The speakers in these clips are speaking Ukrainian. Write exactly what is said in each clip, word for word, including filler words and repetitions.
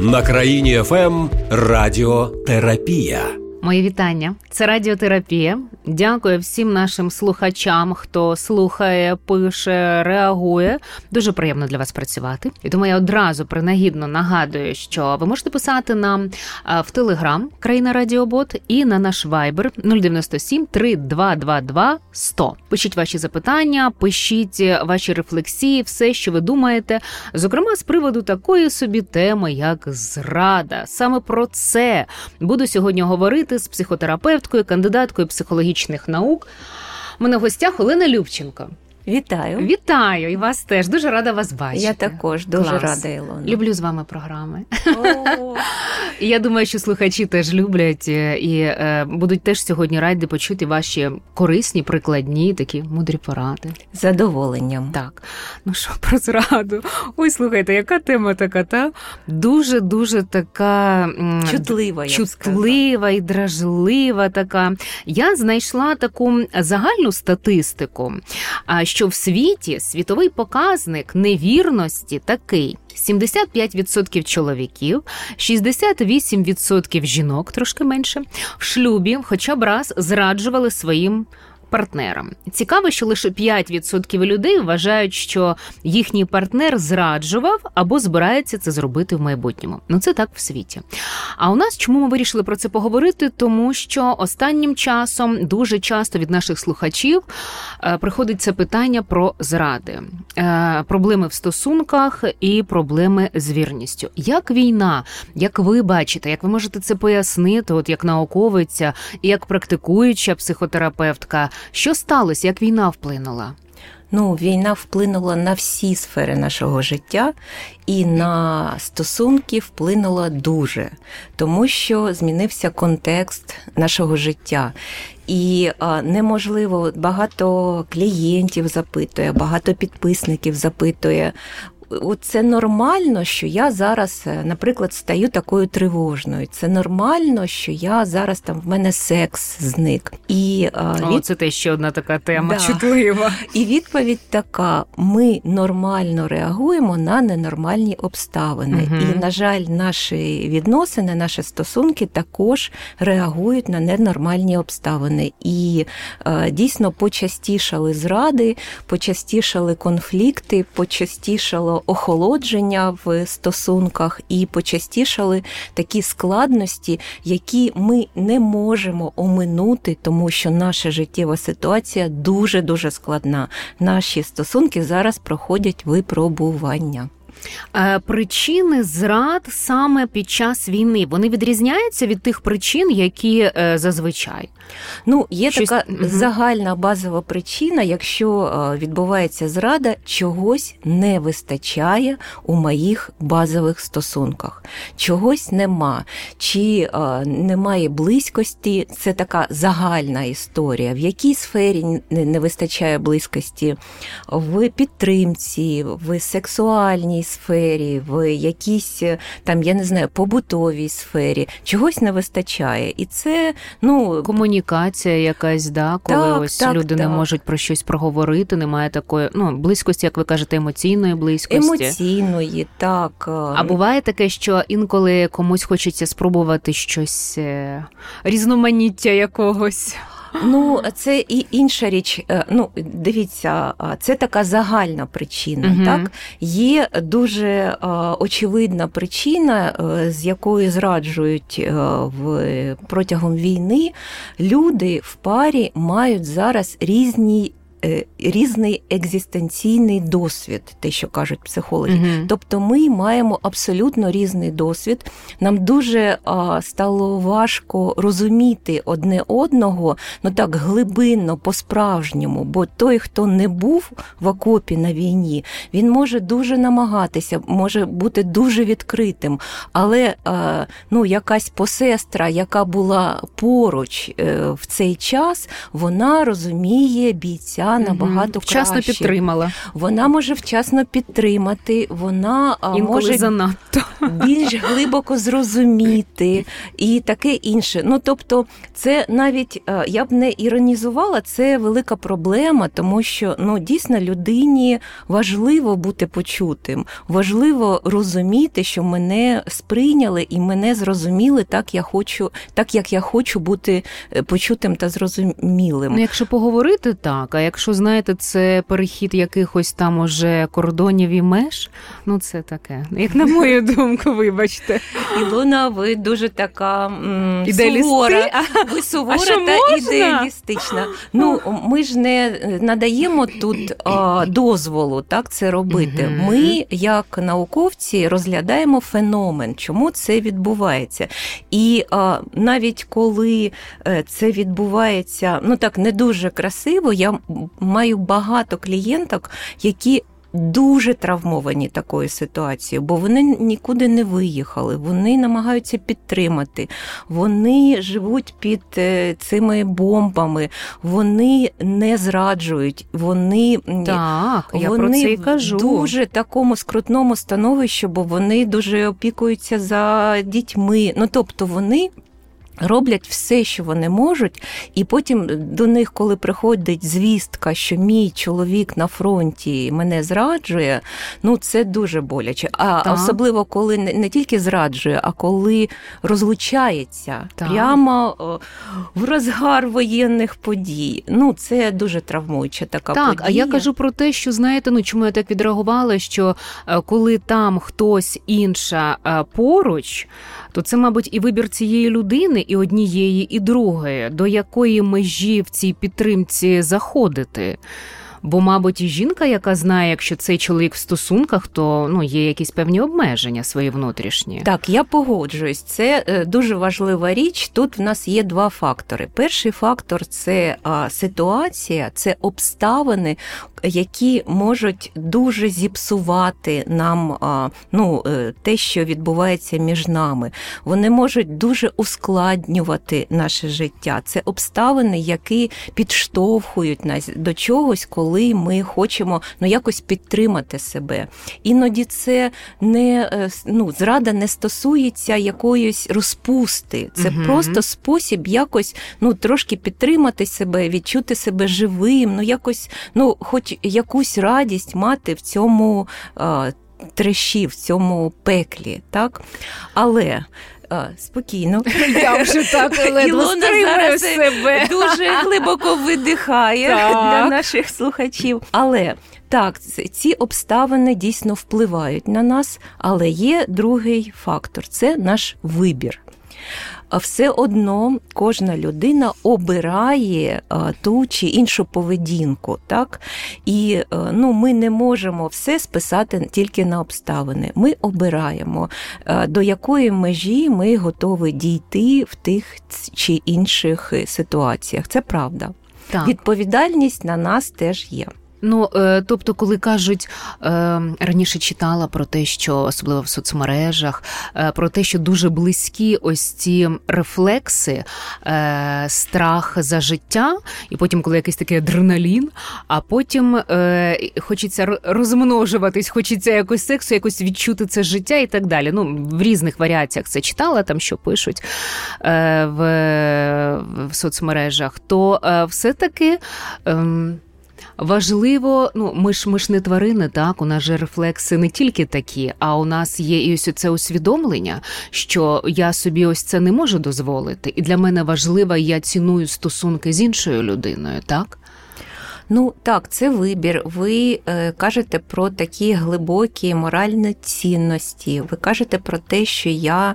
На Країні еф ем Радіотерапія. Мої вітання. Це Радіотерапія. Дякую всім нашим слухачам, хто слухає, пише, реагує. Дуже приємно для вас працювати. І тому я одразу принагідно нагадую, що ви можете писати нам в Телеграм «Країна Радіобот» і на наш Вайбер нуль дев'ять сім три два два два сто. Пишіть ваші запитання, пишіть ваші рефлексії, все, що ви думаєте. Зокрема, з приводу такої собі теми, як зрада. Саме про це буду сьогодні говорити з психотерапевткою, кандидаткою психологічної наук. У мене в гостях Олена Любченко. Вітаю. Вітаю. І вас теж. Дуже рада вас бачити. Я також. Дуже Клас. Рада, Ілона. Люблю з вами програми. І я думаю, що слухачі теж люблять і будуть теж сьогодні раді почути ваші корисні, прикладні, такі мудрі поради. З задоволенням. Так. Ну що, про зраду. Ой, слухайте, яка тема така, та? Дуже-дуже така... Чутлива, я б сказала. Чутлива і дражлива така. Я знайшла таку загальну статистику, що в світі світовий показник невірності такий. сімдесят п'ять відсотків чоловіків, шістдесят вісім відсотків жінок, трошки менше, в шлюбі хоча б раз зраджували своїм партнерам. Цікаво, що лише п'ять відсотків людей вважають, що їхній партнер зраджував або збирається це зробити в майбутньому. Ну, це так в світі. А у нас чому ми вирішили про це поговорити? Тому що останнім часом дуже часто від наших слухачів приходить це питання про зради, проблеми в стосунках і проблеми з вірністю. Як війна, як ви бачите, як ви можете це пояснити, от як науковиця і як практикуюча психотерапевтка, що сталося, як війна вплинула? Ну, війна вплинула на всі сфери нашого життя і на стосунки вплинула дуже, тому що змінився контекст нашого життя. І а, неможливо, багато клієнтів запитує, багато підписників запитує, це нормально, що я зараз, наприклад, стаю такою тривожною. Це нормально, що я зараз, там, в мене секс зник. І, О, від... це те ще одна така тема, да. Чутлива. І відповідь така, ми нормально реагуємо на ненормальні обставини. Угу. І, на жаль, наші відносини, наші стосунки також реагують на ненормальні обставини. І дійсно почастішали зради, почастішали конфлікти, почастішало охолодження в стосунках і почастішали такі складності, які ми не можемо оминути, тому що наша життєва ситуація дуже-дуже складна. Наші стосунки зараз проходять випробування. Причини зрад саме під час війни, вони відрізняються від тих причин, які зазвичай? Ну, є Щось... така загальна базова причина, якщо відбувається зрада, чогось не вистачає у моїх базових стосунках. Чогось нема. Чи немає близькості, це така загальна історія. В якій сфері не вистачає близькості? В підтримці, в сексуальній сфері, в якійсь, там, я не знаю, побутовій сфері. Чогось не вистачає. І це, ну... Комунікація якась, да, коли так, ось так, люди так. не можуть про щось проговорити, немає такої, ну, близькості, як ви кажете, емоційної близькості. Емоційної, так. А буває таке, що інколи комусь хочеться спробувати щось, різноманіття якогось. Ну, це і інша річ. Ну, дивіться, це така загальна причина, угу. так? Є дуже очевидна причина, з якою зраджують в протягом війни. Люди в парі мають зараз різні різний екзистенційний досвід, те, що кажуть психологи. Uh-huh. Тобто ми маємо абсолютно різний досвід. Нам дуже а, стало важко розуміти одне одного, ну так глибинно, по-справжньому, бо той, хто не був в окопі на війні, він може дуже намагатися, може бути дуже відкритим, але а, ну, якась посестра, яка була поруч е, в цей час, вона розуміє бійця була набагато краще. Вчасно підтримала. Вона може вчасно підтримати, вона інколи може занадто більш глибоко зрозуміти і таке інше. Ну, тобто, це навіть, я б не іронізувала, це велика проблема, тому що, ну, дійсно, людині важливо бути почутим, важливо розуміти, що мене сприйняли і мене зрозуміли так, я хочу, так як я хочу бути почутим та зрозумілим. Ну, якщо поговорити, так, а якщо, знаєте, це перехід якихось там уже кордонів і меж, ну, це таке, як на мою думку, вибачте. Ілона, ви дуже така м- сувора, ви сувора та можна? Ідеалістична. Ну, ми ж не надаємо тут а, дозволу, так, це робити. Угу. Ми, як науковці, розглядаємо феномен, чому це відбувається. І а, навіть коли це відбувається, ну так, не дуже красиво, я маю багато клієнток, які дуже травмовані такою ситуацією, бо вони нікуди не виїхали, вони намагаються підтримати, вони живуть під цими бомбами, вони не зраджують, вони, так, вони я про це і кажу. Дуже такому скрутному становищі, бо вони дуже опікуються за дітьми, ну тобто вони роблять все, що вони можуть, і потім до них, коли приходить звістка, що мій чоловік на фронті мене зраджує, ну, це дуже боляче. А так. Особливо, коли не тільки зраджує, а коли розлучається так. прямо в розгар воєнних подій. Ну, це дуже травмуюча така так, подія. Так, а я кажу про те, що, знаєте, ну, чому я так відреагувала, що коли там хтось інша поруч, то це, мабуть, і вибір цієї людини, і однієї, і другої, до якої межі в цій підтримці заходити. Бо, мабуть, і жінка, яка знає, якщо цей чоловік в стосунках, то ну, є якісь певні обмеження свої внутрішні. Так, я погоджуюсь. Це дуже важлива річ. Тут в нас є два фактори. Перший фактор – це ситуація, це обставини, які можуть дуже зіпсувати нам ну, те, що відбувається між нами. Вони можуть дуже ускладнювати наше життя. Це обставини, які підштовхують нас до чогось, коли коли ми хочемо ну, якось підтримати себе. Іноді це не, ну, зрада не стосується якоїсь розпусти. Це угу. просто спосіб якось ну, трошки підтримати себе, відчути себе живим, ну, якось, ну, хоч якусь радість мати в цьому а, треші, в цьому пеклі. Так? Але... А, спокійно. Я вже так ледве стримую себе. Дуже глибоко видихає для наших слухачів. Але так, ці обставини дійсно впливають на нас, але є другий фактор – це наш вибір. Все одно кожна людина обирає ту чи іншу поведінку, так? І ну, ми не можемо все списати тільки на обставини. Ми обираємо, до якої межі ми готові дійти в тих чи інших ситуаціях. Це правда. Так. Відповідальність на нас теж є. Ну, тобто, коли кажуть, раніше читала про те, що, особливо в соцмережах, про те, що дуже близькі ось ці рефлекси, страх за життя, і потім, коли якийсь такий адреналін, а потім хочеться розмножуватись, хочеться якось сексу, якось відчути це життя і так далі. Ну, в різних варіаціях це читала, там, що пишуть в, в соцмережах, то все-таки... Важливо, ну ми ж ми ж не тварини, так, у нас же рефлекси не тільки такі, а у нас є і ось це усвідомлення, що я собі ось це не можу дозволити, і для мене важливо, я ціную стосунки з іншою людиною, так? Ну, так, це вибір. Ви е, кажете про такі глибокі моральні цінності, ви кажете про те, що я...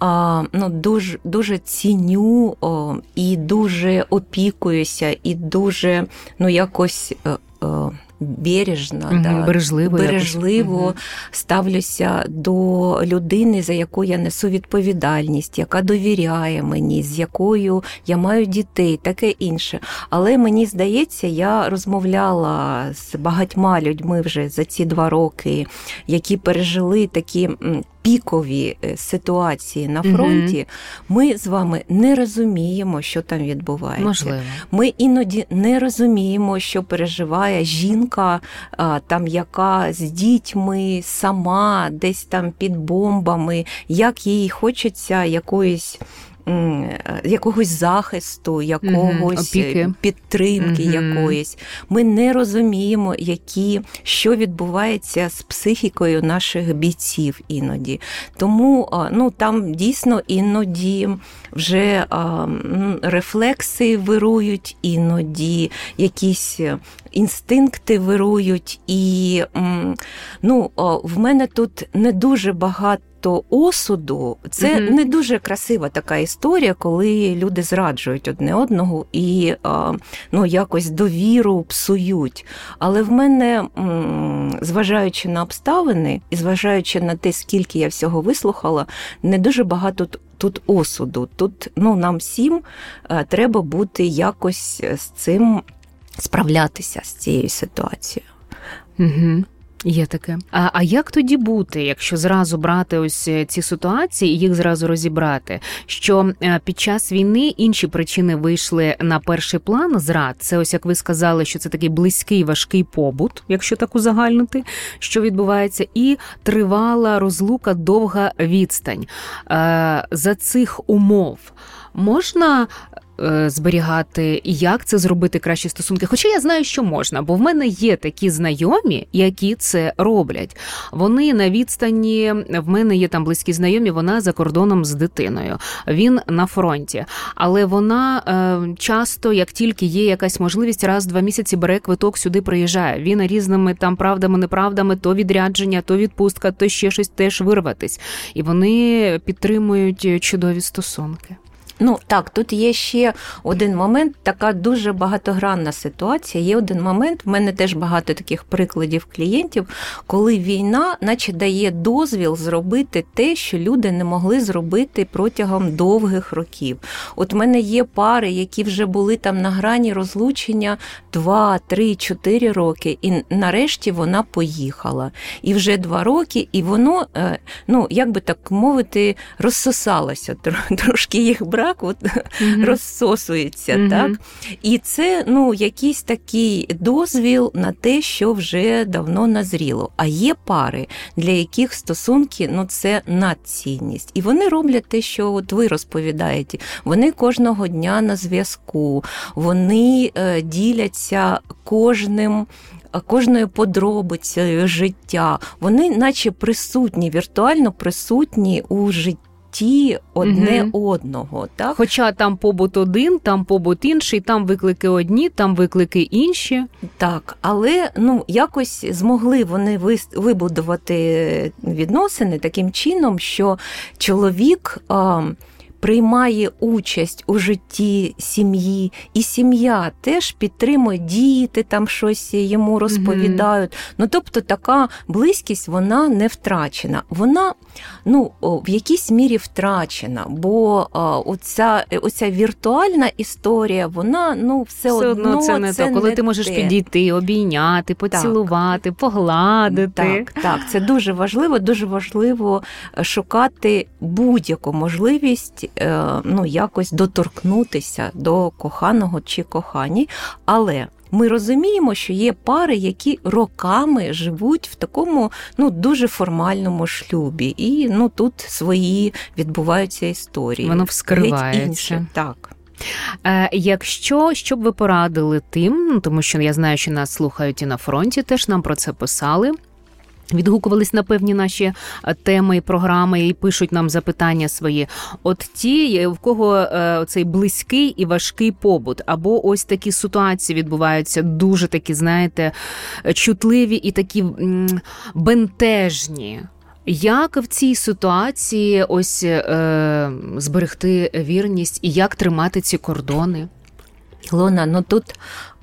А, ну, дуже, дуже ціню о, і дуже опікуюся, і дуже, ну, якось... О, о. бережно, угу, да, бережливо, бережливо угу. ставлюся до людини, за яку я несу відповідальність, яка довіряє мені, з якою я маю дітей, таке інше. Але мені здається, я розмовляла з багатьма людьми вже за ці два роки, які пережили такі пікові ситуації на фронті, mm-hmm. ми з вами не розуміємо, що там відбувається. Можливо. Ми іноді не розуміємо, що переживає жінка, там, яка з дітьми, сама, десь там під бомбами, як їй хочеться якоїсь якогось захисту, якогось mm-hmm. підтримки mm-hmm. якоїсь. Ми не розуміємо, які, що відбувається з психікою наших бійців іноді. Тому ну, там дійсно іноді вже а, рефлекси вирують, іноді якісь інстинкти вирують. І ну, в мене тут не дуже багато то осуду, це mm-hmm. не дуже красива така історія, коли люди зраджують одне одного і ну, якось довіру псують. Але в мене, зважаючи на обставини і зважаючи на те, скільки я всього вислухала, не дуже багато тут осуду. Тут ну, нам всім треба бути якось з цим, справлятися з цією ситуацією. Mm-hmm. Є таке. А, а як тоді бути, якщо зразу брати ось ці ситуації і їх зразу розібрати? Що під час війни інші причини вийшли на перший план зрад? Це ось, як ви сказали, що це такий близький, важкий побут, якщо так узагальнити, що відбувається, і тривала розлука, довга відстань. За цих умов можна зберігати, і як це зробити, кращі стосунки. Хоча я знаю, що можна, бо в мене є такі знайомі, які це роблять. Вони на відстані, в мене є там близькі знайомі, вона за кордоном з дитиною, він на фронті. Але вона е, часто, як тільки є якась можливість, раз в два місяці бере квиток, сюди приїжджає. Він різними там правдами, неправдами, то відрядження, то відпустка, то ще щось, теж вирватись. І вони підтримують чудові стосунки. Ну, так, тут є ще один момент, така дуже багатогранна ситуація. Є один момент, в мене теж багато таких прикладів клієнтів, коли війна наче дає дозвіл зробити те, що люди не могли зробити протягом довгих років. От в мене є пари, які вже були там на грані розлучення два, три, чотири роки, і нарешті вона поїхала. І вже два роки, і воно, ну, як би так мовити, розсосалося трошки їх брак. От, mm-hmm. розсосується, mm-hmm. так? І це, ну, якийсь такий дозвіл на те, що вже давно назріло. А є пари, для яких стосунки, ну, це надцінність. І вони роблять те, що от ви розповідаєте. Вони кожного дня на зв'язку, вони е, діляться кожним кожною подробицею життя. Вони наче присутні, віртуально присутні у житті ті одне угу. одного. Так? Хоча там побут один, там побут інший, там виклики одні, там виклики інші. Так, але ну, якось змогли вони вибудувати відносини таким чином, що чоловік а, приймає участь у житті сім'ї, і сім'я теж підтримує, діти там щось йому розповідають. Mm-hmm. Ну, тобто, така близькість, вона не втрачена. Вона, ну, в якійсь мірі втрачена, бо а, оця, оця віртуальна історія, вона, ну, все, все одно, одно це не це то. Коли не ти можеш те. Підійти, обійняти, поцілувати, так. погладити. Так, так, це дуже важливо, дуже важливо шукати будь-яку можливість ну, якось доторкнутися до коханого чи кохані, але ми розуміємо, що є пари, які роками живуть в такому, ну, дуже формальному шлюбі, і, ну, тут свої відбуваються історії. Воно вскривається. Інше. Так. Якщо, що б ви порадили тим, тому що я знаю, що нас слухають і на фронті, теж нам про це писали, відгукувались на певні наші теми, програми і пишуть нам запитання свої. От ті, в кого цей близький і важкий побут, або ось такі ситуації відбуваються дуже такі, знаєте, чутливі і такі бентежні. Як в цій ситуації ось е, зберегти вірність і як тримати ці кордони? Ілона, ну тут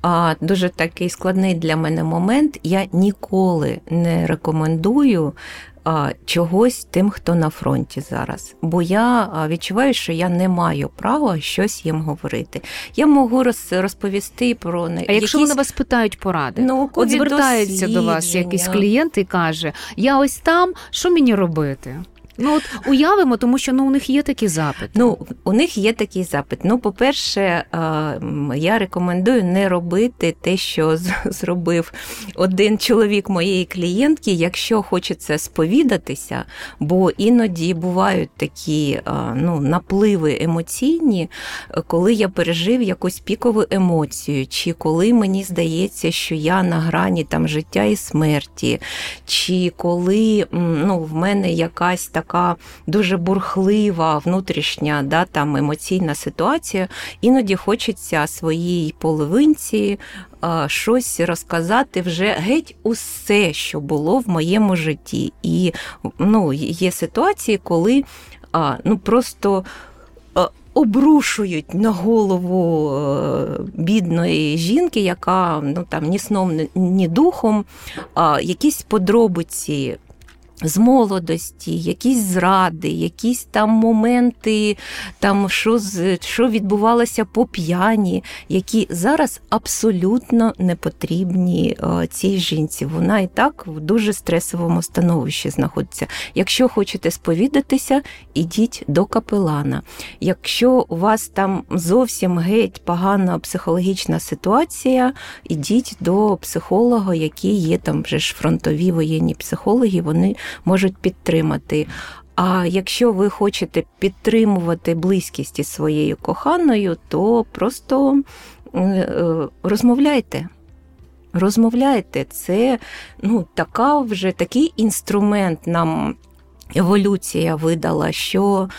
а, дуже такий складний для мене момент. Я ніколи не рекомендую а, чогось тим, хто на фронті зараз. Бо я відчуваю, що я не маю права щось їм говорити. Я можу розповісти про... Не... А якісь... якщо вони вас питають поради? Наукові От звертається дослідження. До вас якийсь клієнт і каже, я ось там, що мені робити? Ну, от уявимо, тому що ну, у них є такий запит. Ну, у них є такий запит. Ну, по-перше, я рекомендую не робити те, що зробив один чоловік моєї клієнтки, якщо хочеться сповідатися, бо іноді бувають такі ну, напливи емоційні, коли я пережив якусь пікову емоцію, чи коли мені здається, що я на грані там, життя і смерті, чи коли ну, в мене якась така така дуже бурхлива внутрішня, да, там, емоційна ситуація, іноді хочеться своїй половинці щось розказати вже геть усе, що було в моєму житті. І ну, є ситуації, коли ну, просто обрушують на голову бідної жінки, яка ну, там, ні сном, ні духом, якісь подробиці з молодості, якісь зради, якісь там моменти, там, що, що відбувалося по п'яні, які зараз абсолютно не потрібні цій жінці. Вона і так в дуже стресовому становищі знаходиться. Якщо хочете сповідатися, ідіть до капелана. Якщо у вас там зовсім геть погана психологічна ситуація, ідіть до психолога, які є там вже ж фронтові воєнні психологи, вони можуть підтримати. А якщо ви хочете підтримувати близькість із своєю коханою, то просто розмовляйте. Розмовляйте. Це ну, така вже такий інструмент нам еволюція видала, що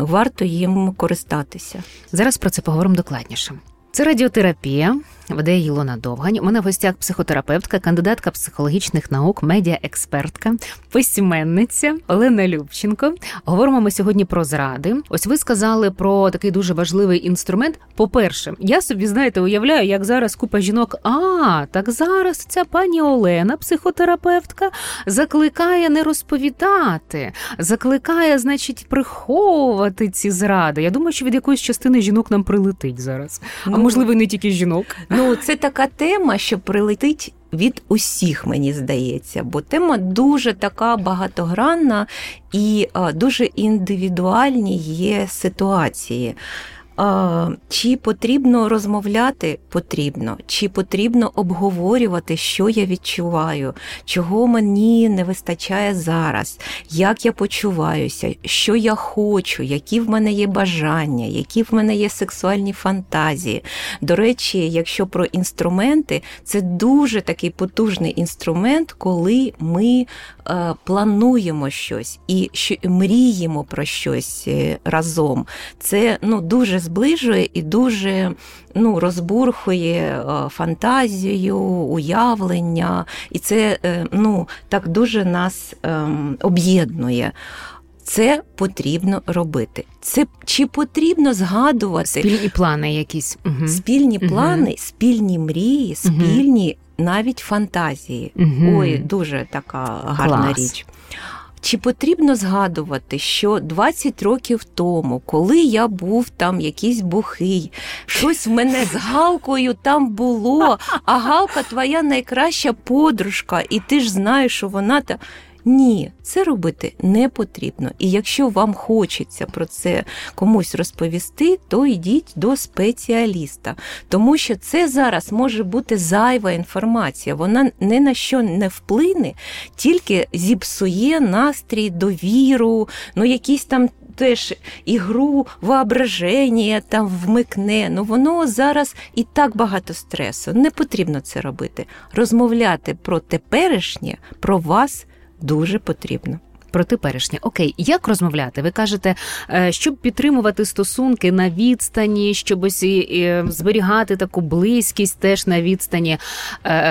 варто їм користатися. Зараз про це поговоримо докладніше. Це радіотерапія, веде її Олена Довгань. У мене в гостях психотерапевтка, кандидатка психологічних наук, медіаекспертка, письменниця Олена Любченко. Говоримо ми сьогодні про зради. Ось ви сказали про такий дуже важливий інструмент. По-перше, я собі, знаєте, уявляю, як зараз купа жінок. А, так зараз ця пані Олена, психотерапевтка, закликає не розповідати, закликає, значить, приховувати ці зради. Я думаю, що від якоїсь частини жінок нам прилетить зараз. Ну, а можливо, не тільки жінок. Ну, це така тема, що прилетить від усіх, мені здається, бо тема дуже така багатогранна і а, дуже індивідуальні є ситуації. А, чи потрібно розмовляти? Потрібно. Чи потрібно обговорювати, що я відчуваю, чого мені не вистачає зараз, як я почуваюся, що я хочу, які в мене є бажання, які в мене є сексуальні фантазії. До речі, якщо про інструменти, це дуже такий потужний інструмент, коли ми е, плануємо щось і що, мріємо про щось разом. Це ну, дуже зближує і дуже ну, розбурхує фантазію, уявлення. І це ну, так дуже нас ем, об'єднує. Це потрібно робити. Це чи потрібно згадувати? Спільні плани якісь. Угу. Спільні угу. плани, спільні мрії, спільні угу. навіть фантазії. Угу. Ой, дуже така гарна Клас. Річ. Чи потрібно згадувати, що двадцять років тому, коли я був там якийсь бухий, щось в мене з Галкою там було, а Галка твоя найкраща подружка, і ти ж знаєш, що вона та... Ні, це робити не потрібно. І якщо вам хочеться про це комусь розповісти, то йдіть до спеціаліста. Тому що це зараз може бути зайва інформація. Вона ні на що не вплине, тільки зіпсує настрій, довіру, ну якісь там теж ігру воображення там вмикне. Ну воно зараз і так багато стресу. Не потрібно це робити. Розмовляти про теперішнє, про вас дуже потрібно. Про теперішнє. Окей, як розмовляти? Ви кажете, щоб підтримувати стосунки на відстані, щоб ось зберігати таку близькість теж на відстані,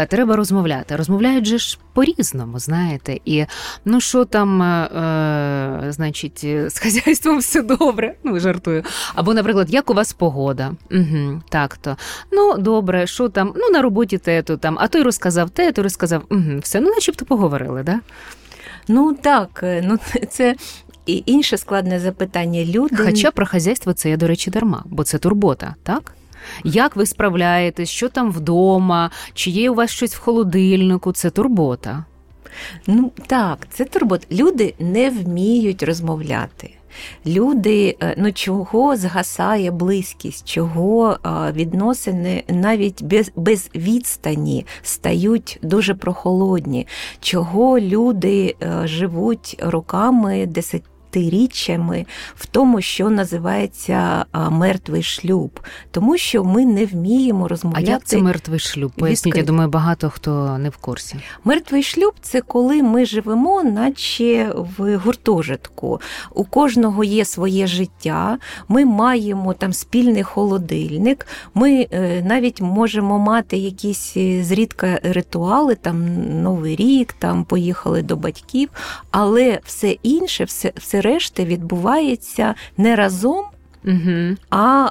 треба розмовляти. Розмовляють же ж по-різному, знаєте. І, ну, що там, е, значить, з хазяйством все добре, ну, жартую. Або, наприклад, як у вас погода? Угу, так-то. Ну, добре, що там? Ну, на роботі те-то там. А той розказав те, той розказав. Угу, все, ну, начебто поговорили, да? Ну так, ну це і інше складне запитання людей. Хоча про хазяйство це, я, до речі, дарма, бо це турбота, так? Як ви справляєтесь, що там вдома, чи є у вас щось в холодильнику, це турбота. Ну, так, це турбот. Люди не вміють розмовляти. Люди, ну, чого згасає близькість, чого відносини навіть без, без відстані стають дуже прохолодні, чого люди живуть роками, десять річчями в тому, що називається мертвий шлюб. Тому що ми не вміємо розмовляти. А як це мертвий шлюб? Поясніть, я думаю, багато хто не в курсі. Мертвий шлюб – це коли ми живемо, наче в гуртожитку. У кожного є своє життя, ми маємо там спільний холодильник, ми навіть можемо мати якісь зрідка ритуали, там Новий рік, там поїхали до батьків, але все інше, все, все решта відбувається не разом, угу. а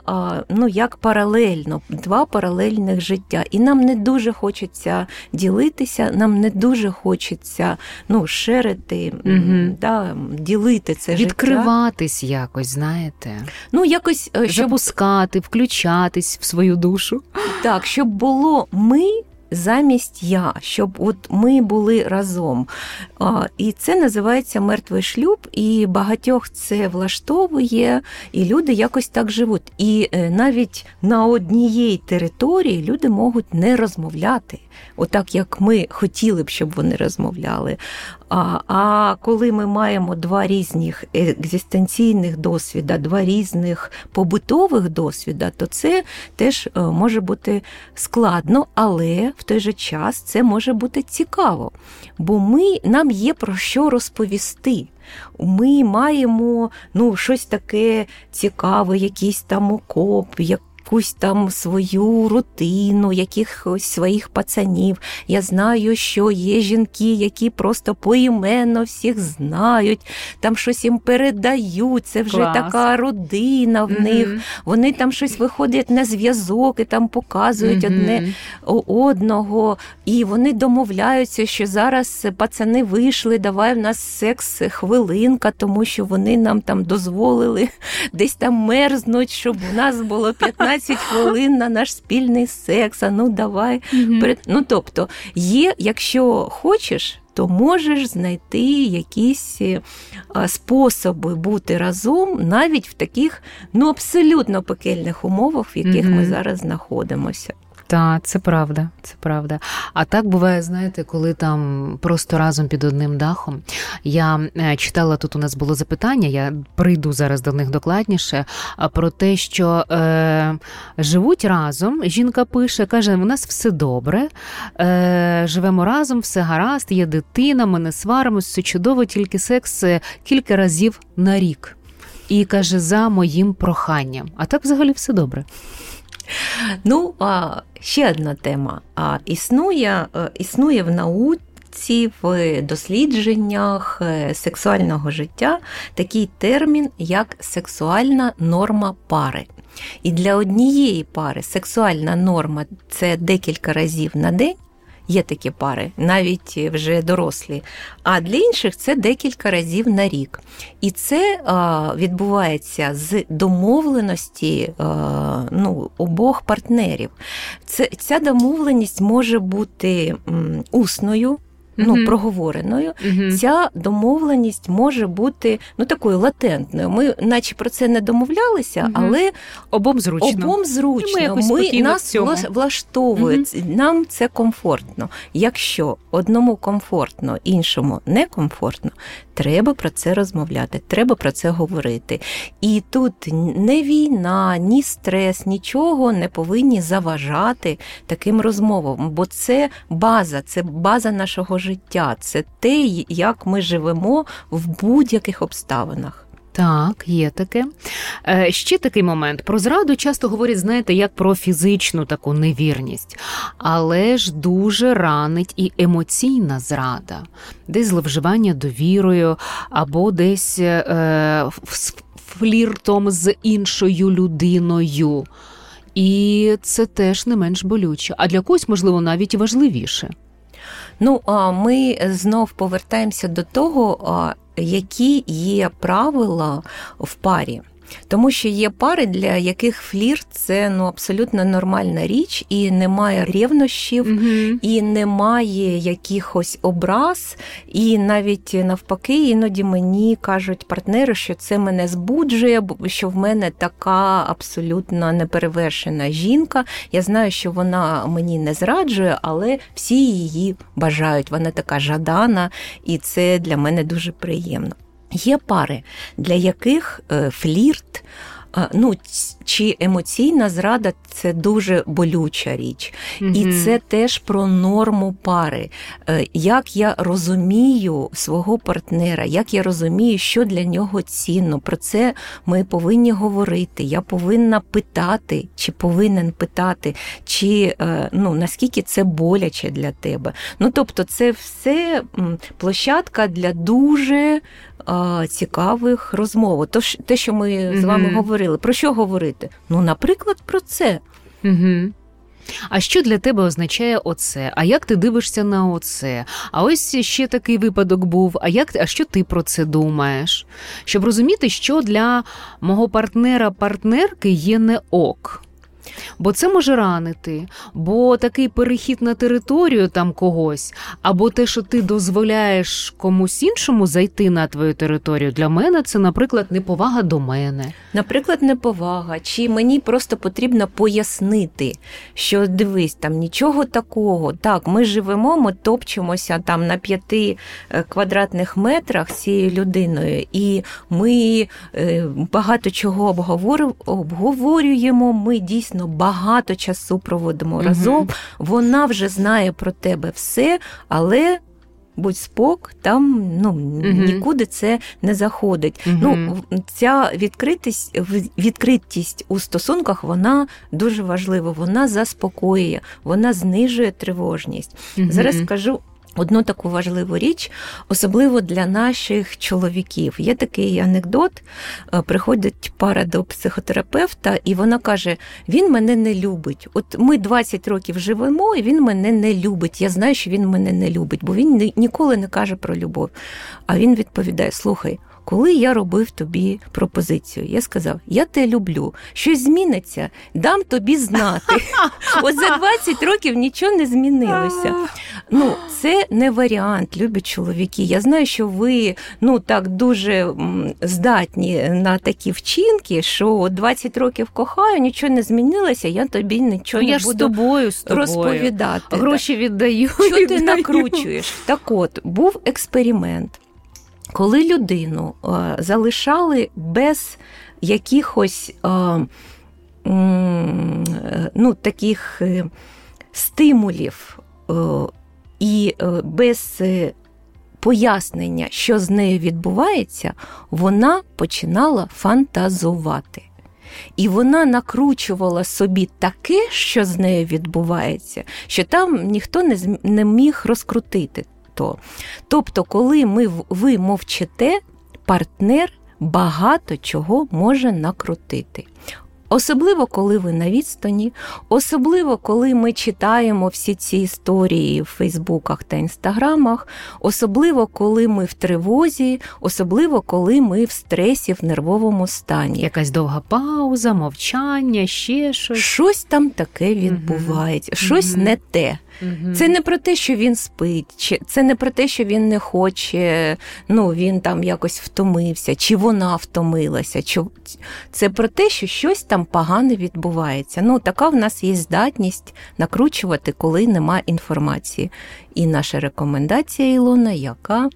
ну, як паралельно, два паралельних життя. І нам не дуже хочеться ділитися, нам не дуже хочеться ну, шерити, угу. да, ділити це життя. Відкриватись якось, знаєте. Ну, якось, щоб... Запускати, включатись в свою душу. Так, щоб було ми... замість я, щоб от ми були разом. І це називається мертвий шлюб, і багатьох це влаштовує, і люди якось так живуть. І навіть на одній території люди можуть не розмовляти, отак, як ми хотіли б, щоб вони розмовляли. А, а коли ми маємо два різних екзистенційних досвіда, два різних побутових досвіда, то це теж може бути складно, але в той же час це може бути цікаво, бо ми, нам є про що розповісти. Ми маємо ну, щось таке цікаве, якийсь там окоп, як якусь там свою рутину, якихось своїх пацанів. Я знаю, що є жінки, які просто поіменно всіх знають, там щось їм передають, це вже клас. Така родина в mm-hmm. них. Вони там щось виходять на зв'язок і там показують mm-hmm. одне одного. І вони домовляються, що зараз пацани вийшли, давай в нас секс-хвилинка, тому що вони нам там дозволили десь там мерзнуть, щоб у нас було п'ятнадцять хвилин на наш спільний секс, а ну давай. Mm-hmm. Ну, тобто, є, якщо хочеш, то можеш знайти якісь способи бути разом навіть в таких, ну, абсолютно пекельних умовах, в яких mm-hmm. ми зараз знаходимося. Так, це правда, це правда. А так буває, знаєте, коли там просто разом під одним дахом. Я читала, тут у нас було запитання, я прийду зараз до них докладніше, про те, що е, живуть разом, жінка пише, каже, у нас все добре, е, живемо разом, все гаразд, є дитина, ми не сваримось, все чудово, тільки секс кілька разів на рік. І каже, за моїм проханням. А так взагалі все добре. Ну, ще одна тема. Існує, існує в науці, в дослідженнях сексуального життя такий термін, як сексуальна норма пари. І для однієї пари сексуальна норма – це декілька разів на день. Є такі пари, навіть вже дорослі. А для інших це декілька разів на рік. І це а, відбувається з домовленості а, ну, обох партнерів. Це, ця домовленість може бути м, усною, ну, uh-huh. проговореною, uh-huh. ця домовленість може бути, ну, такою латентною. Ми наче про це не домовлялися, uh-huh. але обом зручно. Обом зручно. Ми, ми нас влаштовує, uh-huh. нам це комфортно. Якщо одному комфортно, іншому некомфортно, треба про це розмовляти, треба про це говорити. І тут не війна, ні стрес, нічого не повинні заважати таким розмовам, бо це база, це база нашого життя. Життя. Це те, як ми живемо в будь-яких обставинах. Так, є таке. Е, ще такий момент. Про зраду часто говорять, знаєте, як про фізичну таку невірність. Але ж дуже ранить і емоційна зрада. Десь зловживання довірою, або десь е, фліртом з іншою людиною. І це теж не менш болюче. А для когось, можливо, навіть і важливіше. Ну, а ми знов повертаємося до того, які є правила в парі. Тому що є пари, для яких флірт – це ну, абсолютно нормальна річ, і немає ревнощів, mm-hmm. і немає якихось образ, і навіть навпаки, іноді мені кажуть партнери, що це мене збуджує, що в мене така абсолютно неперевершена жінка. Я знаю, що вона мені не зраджує, але всі її бажають. Вона така жадана, і це для мене дуже приємно. Є пари, для яких флірт, ну, чи емоційна зрада – це дуже болюча річ. Mm-hmm. І це теж про норму пари. Як я розумію свого партнера, як я розумію, що для нього цінно. Про це ми повинні говорити. Я повинна питати, чи повинен питати, чи, ну, наскільки це боляче для тебе. Ну, тобто, це все площадка для дуже цікавих розмов. Тож, те, що ми mm-hmm. з вами говорили. Про що говорити? Ну, наприклад, про це. Mm-hmm. А що для тебе означає оце? А як ти дивишся на оце? А ось ще такий випадок був. А, як, а що ти про це думаєш? Щоб розуміти, що для мого партнера-партнерки є не ок. Бо це може ранити, бо такий перехід на територію там когось, або те, що ти дозволяєш комусь іншому зайти на твою територію, для мене це, наприклад, неповага до мене. Наприклад, неповага. Чи мені просто потрібно пояснити, що дивись, там нічого такого. Так, ми живемо, ми топчемося там на п'яти квадратних метрах з цією людиною, і ми багато чого обговорюємо, ми дійсно багато часу проводимо угу. разом, вона вже знає про тебе все, але будь спок, там ну, угу. нікуди це не заходить. Угу. Ну, ця відкритість, відкритість у стосунках, вона дуже важлива, вона заспокоює, вона знижує тривожність. Угу. Зараз скажу одну таку важливу річ, особливо для наших чоловіків. Є такий анекдот, приходить пара до психотерапевта, і вона каже, він мене не любить. От ми двадцять років живемо, і він мене не любить. Я знаю, що він мене не любить, бо він ніколи не каже про любов. А він відповідає, слухай, коли я робив тобі пропозицію, я сказав, я те люблю, щось зміниться, дам тобі знати. Ось за двадцять років нічого не змінилося. Ну, це не варіант, любі чоловіки. Я знаю, що ви, ну, так дуже здатні на такі вчинки, що двадцять років кохаю, нічого не змінилося, я тобі нічого я не буду з тобою, з тобою. розповідати. Гроші віддаю. Що віддаю. Ти накручуєш? Так от, був експеримент. Коли людину е, залишали без якихось е, е, ну, таких е, стимулів е, і е, без е, пояснення, що з нею відбувається, вона починала фантазувати. І вона накручувала собі таке, що з нею відбувається, що там ніхто не, зм- не міг розкрутити. Тобто, коли ми, ви мовчите, партнер багато чого може накрутити. Особливо, коли ви на відстані, особливо, коли ми читаємо всі ці історії в Фейсбуках та Інстаграмах, особливо, коли ми в тривозі, особливо, коли ми в стресі, в нервовому стані. Якась довга пауза, мовчання, ще щось. Щось там таке відбувається, угу. щось угу. не те. Угу. Це не про те, що він спить, це не про те, що він не хоче, ну, він там якось втомився, чи вона втомилася. Чи... Це про те, що щось там погане відбувається. Ну, така в нас є здатність накручувати, коли нема інформації. І наша рекомендація, Ілона, яка?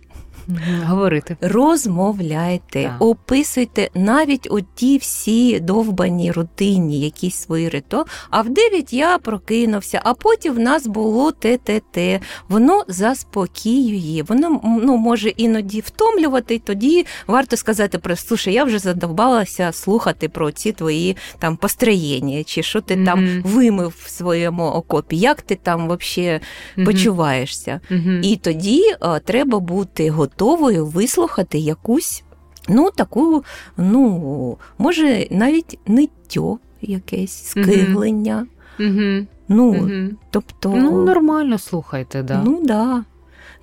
Говорити. Розмовляйте, так. Описуйте навіть оті всі довбані рутинні якісь свої ритуали. А в дев'ять я прокинувся, а потім в нас було те-те-те. Воно заспокоює, воно ну, може іноді втомлювати, тоді варто сказати про, слушай, я вже задовбалася слухати про ці твої там построєння, чи що ти mm-hmm. там вимив в своєму окопі, як ти там взагалі mm-hmm. почуваєшся. Mm-hmm. І тоді о, треба бути готовим. Готовою вислухати якусь, ну, таку, ну, може, навіть ниттю якесь, скиглення. Mm-hmm. Ну, mm-hmm. тобто... Ну, нормально слухайте, да. Ну, да.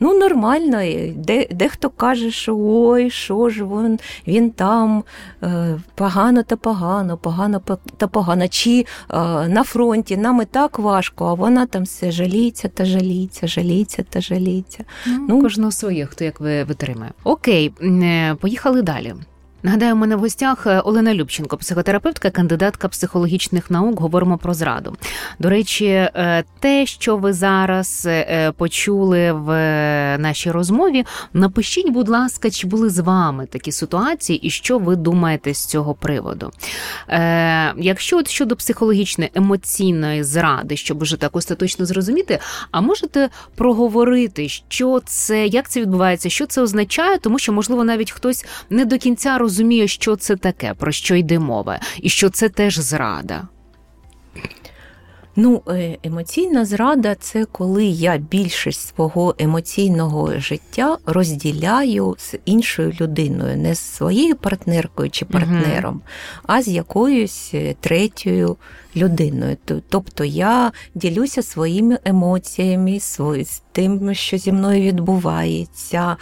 Ну, нормально, де, дехто каже, що ой, що ж він, він там, погано та погано, погано та погано, чи на фронті, нам і так важко, а вона там все жаліться та жаліться, жаліться та жаліться. Ну, ну, кожного своє, хто як витримає. Окей, поїхали далі. Нагадаю, у мене в гостях Олена Любченко, психотерапевтка, кандидатка психологічних наук. Говоримо про зраду. До речі, те, що ви зараз почули в нашій розмові, напишіть, будь ласка, чи були з вами такі ситуації і що ви думаєте з цього приводу. Якщо от щодо психологічної, емоційної зради, щоб уже так остаточно зрозуміти, а можете проговорити, що це, як це відбувається, що це означає, тому що, можливо, навіть хтось не до кінця розуміє, розуміє, що це таке, про що йде мова, і що це теж зрада. Ну, емоційна зрада – це коли я більшість свого емоційного життя розділяю з іншою людиною, не з своєю партнеркою чи партнером, угу. а з якоюсь третьою людиною. Тобто я ділюся своїми емоціями, з тим, що зі мною відбувається.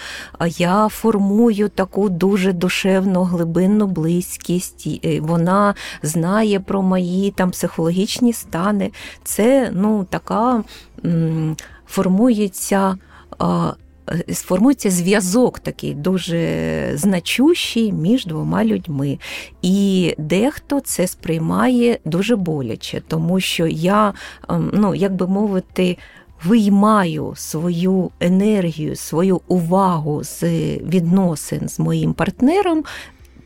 Я формую таку дуже душевну, глибинну близькість. Вона знає про мої там психологічні стани. Це, ну, така формується, сформується зв'язок такий дуже значущий між двома людьми. І дехто це сприймає дуже боляче, тому що я, ну, як би мовити, виймаю свою енергію, свою увагу з відносин з моїм партнером,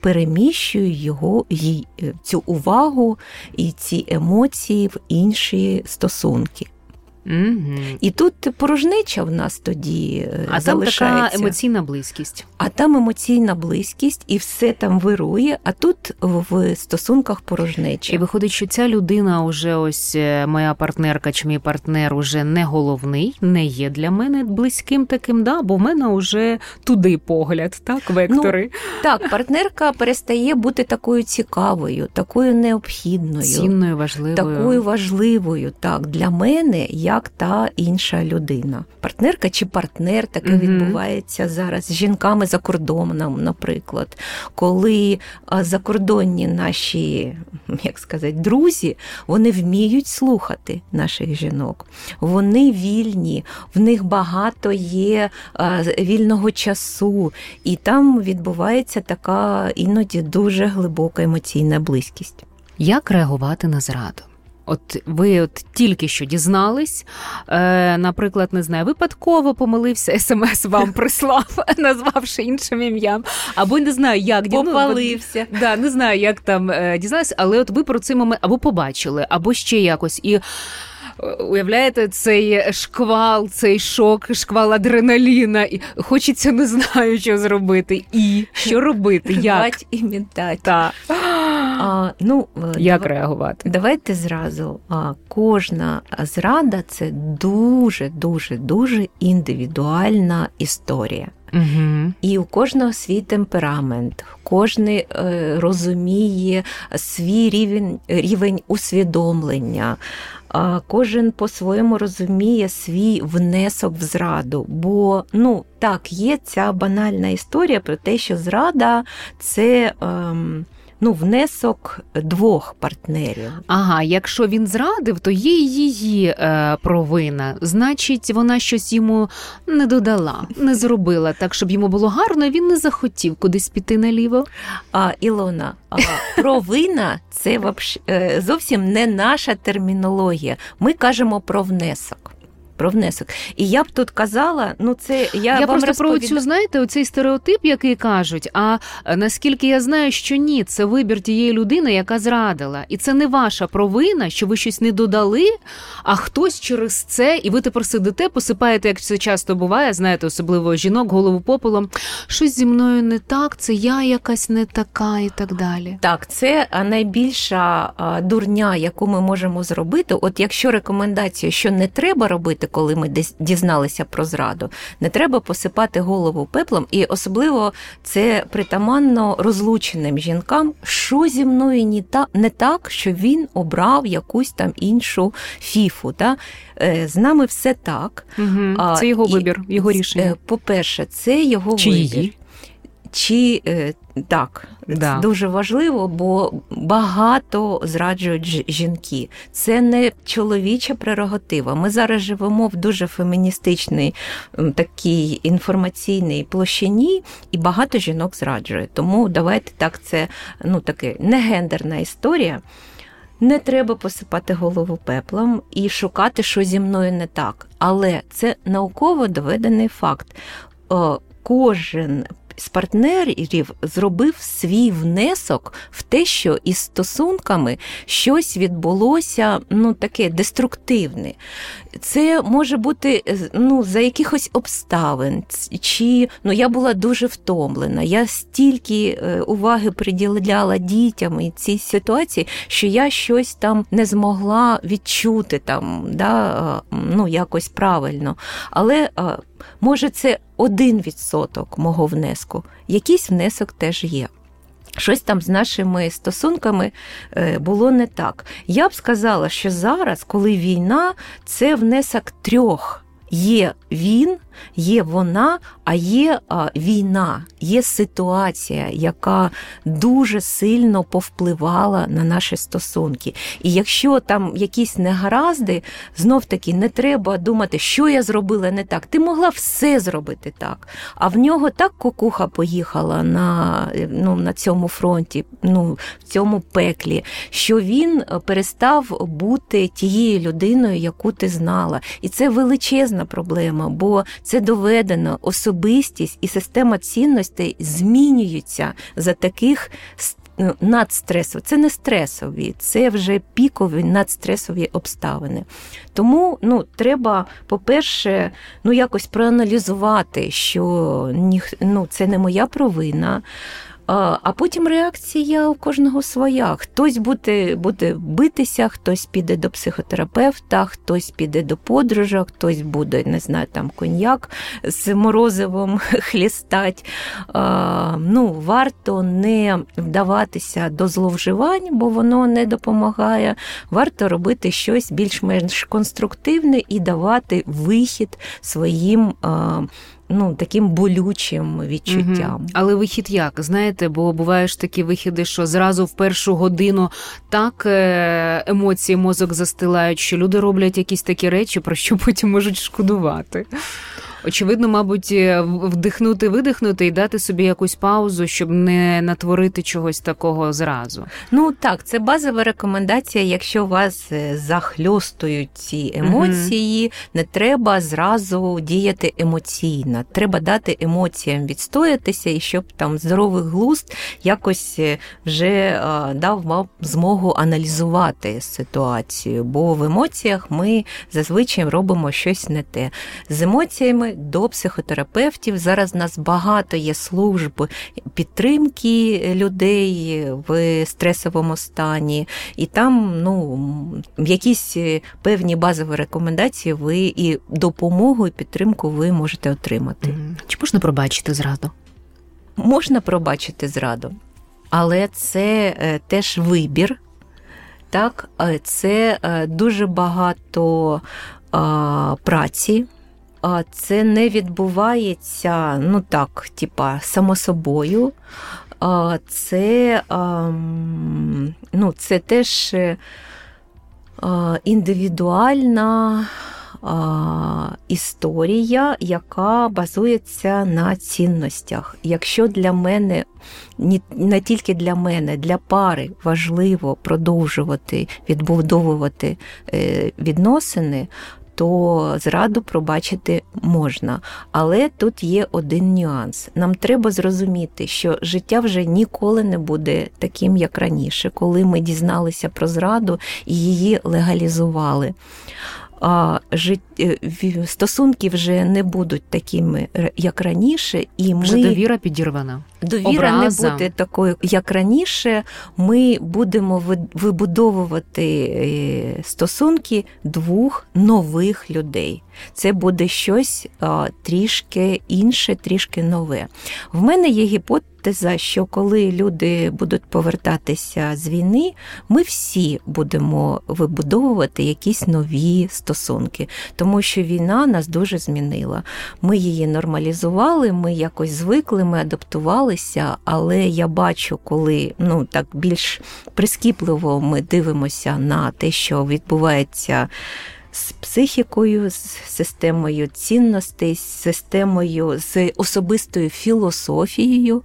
переміщую його, їй, цю увагу і ці емоції в інші стосунки. Угу. І тут порожнича в нас тоді а залишається. А там така емоційна близькість. А там емоційна близькість, і все там вирує, а тут в стосунках порожнича. І виходить, що ця людина уже ось моя партнерка чи мій партнер уже не головний, не є для мене близьким таким, да, бо в мене уже туди погляд, так, вектори. Ну, так, партнерка перестає бути такою цікавою, такою необхідною. Цінною, важливою. Такою важливою, так, для мене, я як та інша людина. Партнерка чи партнер, таке mm-hmm. відбувається зараз з жінками за кордоном, наприклад. Коли закордонні наші, як сказати, друзі, вони вміють слухати наших жінок. Вони вільні, в них багато є вільного часу. І там відбувається така іноді дуже глибока емоційна близькість. Як реагувати на зраду? От ви от тільки що дізнались, е, наприклад, не знаю, випадково помилився, смс вам прислав, назвавши іншим ім'ям, або не знаю, як попалився. Ну, да, не знаю, як там е, дізнались, але от ви про цей момент або побачили, або ще якось і. Уявляєте, цей шквал, цей шок, шквал адреналіна. І хочеться, не знаю, що зробити. І що робити, як? Рвать і мітать. Так. А, ну, як дав... реагувати? Давайте зразу. А, кожна зрада – це дуже-дуже-дуже індивідуальна історія. Угу. І у кожного свій темперамент, кожний е, розуміє свій рівень, рівень усвідомлення, а кожен по-своєму розуміє свій внесок в зраду, бо, ну, так, є ця банальна історія про те, що зрада – це… Ем... Ну, внесок двох партнерів. Ага, якщо він зрадив, то є її е, провина. Значить, вона щось йому не додала, не зробила так, щоб йому було гарно, він не захотів кудись піти наліво. А, Ілона, а, провина – це вообще, е, зовсім не наша термінологія. Ми кажемо про внесок. Про внесок. І я б тут казала, ну це я, я вам просто розповідаю. Про цю, знаєте, оцей стереотип, який кажуть, а наскільки я знаю, що ні, це вибір тієї людини, яка зрадила. І це не ваша провина, що ви щось не додали, а хтось через це, і ви тепер сидите, посипаєте, як це часто буває, знаєте, особливо жінок, голову попелом, щось зі мною не так, це я якась не така і так далі. Так, це найбільша дурня, яку ми можемо зробити. От якщо рекомендація, що не треба робити, робити, коли ми дізналися про зраду. Не треба посипати голову пеплом, і особливо це притаманно розлученим жінкам, що зі мною не так, що він обрав якусь там іншу фіфу. Та? З нами все так. Угу. Це його вибір, і, його рішення. По-перше, це його Чи вибір. Її? Чи так, да. Дуже важливо, бо багато зраджують жінки. Це не чоловіча прерогатива. Ми зараз живемо в дуже феміністичній такій інформаційній площині, і багато жінок зраджує. Тому давайте так, це ну таке негендерна історія. Не треба посипати голову пеплом і шукати, що зі мною не так. Але це науково доведений факт. Кожен з партнерів зробив свій внесок в те, що із стосунками щось відбулося, ну, таке деструктивне. Це може бути, ну, за якихось обставин, чи, ну, я була дуже втомлена, я стільки уваги приділяла дітям і цій ситуації, що я щось там не змогла відчути там, да, ну, якось правильно. Але може, це один відсоток мого внеску. Якийсь внесок теж є. Щось там з нашими стосунками було не так. Я б сказала, що зараз, коли війна, це внесок трьох. Є він, є вона, а є а, війна, є ситуація, яка дуже сильно повпливала на наші стосунки. І якщо там якісь негаразди, знов-таки не треба думати, що я зробила не так. Ти могла все зробити так. А в нього так кукуха поїхала на, ну, на цьому фронті, ну, в цьому пеклі, що він перестав бути тією людиною, яку ти знала. І це величезна проблема, бо це доведено, особистість і система цінностей змінюються за таких надстресів. Це не стресові, це вже пікові надстресові обставини. Тому, ну, треба, по-перше, ну, якось проаналізувати, що ніх, ну, це не моя провина. А потім реакція у кожного своя. Хтось буде, буде битися, хтось піде до психотерапевта, хтось піде до подружок, хтось буде, не знаю, там коньяк з морозивом хлістать. Ну, варто не вдаватися до зловживань, бо воно не допомагає. Варто робити щось більш-менш конструктивне і давати вихід своїм, ну, таким болючим відчуттям. Угу. Але вихід як? Знаєте, бо буває ж такі вихіди, що зразу в першу годину так емоції мозок застилають, що люди роблять якісь такі речі, про що потім можуть шкодувати. Очевидно, мабуть, вдихнути, видихнути і дати собі якусь паузу, щоб не натворити чогось такого зразу. Ну так, це базова рекомендація. Якщо вас захльостують ці емоції, mm-hmm. не треба зразу діяти емоційно. Треба дати емоціям відстоятися, і щоб там здоровий глузд якось вже дав вам змогу аналізувати ситуацію. Бо в емоціях ми зазвичай робимо щось не те. З емоціями до психотерапевтів. Зараз в нас багато є служб підтримки людей в стресовому стані. І там, ну, якісь певні базові рекомендації ви і допомогу, і підтримку ви можете отримати. Чи можна пробачити зраду? Можна пробачити зраду, але це теж вибір. Так, це дуже багато праці. Це не відбувається, ну так, типа, само собою. Це, ну, це теж індивідуальна історія, яка базується на цінностях. Якщо для мене, не тільки для мене, для пари важливо продовжувати відбудовувати відносини, то зраду пробачити можна. Але тут є один нюанс. Нам треба зрозуміти, що життя вже ніколи не буде таким, як раніше, коли ми дізналися про зраду і її легалізували. Стосунки вже не будуть такими, як раніше. І ми... Вже довіра підірвана. довіра не буде такою, як раніше. Ми будемо вибудовувати стосунки двох нових людей. Це буде щось трішки інше, трішки нове. В мене є гіпотеза, що коли люди будуть повертатися з війни, ми всі будемо вибудовувати якісь нові стосунки, тому що війна нас дуже змінила. Ми її нормалізували, ми якось звикли, ми адаптувалися, але я бачу, коли, ну, так більш прискіпливо ми дивимося на те, що відбувається з психікою, з системою цінностей, з системою, з особистою філософією,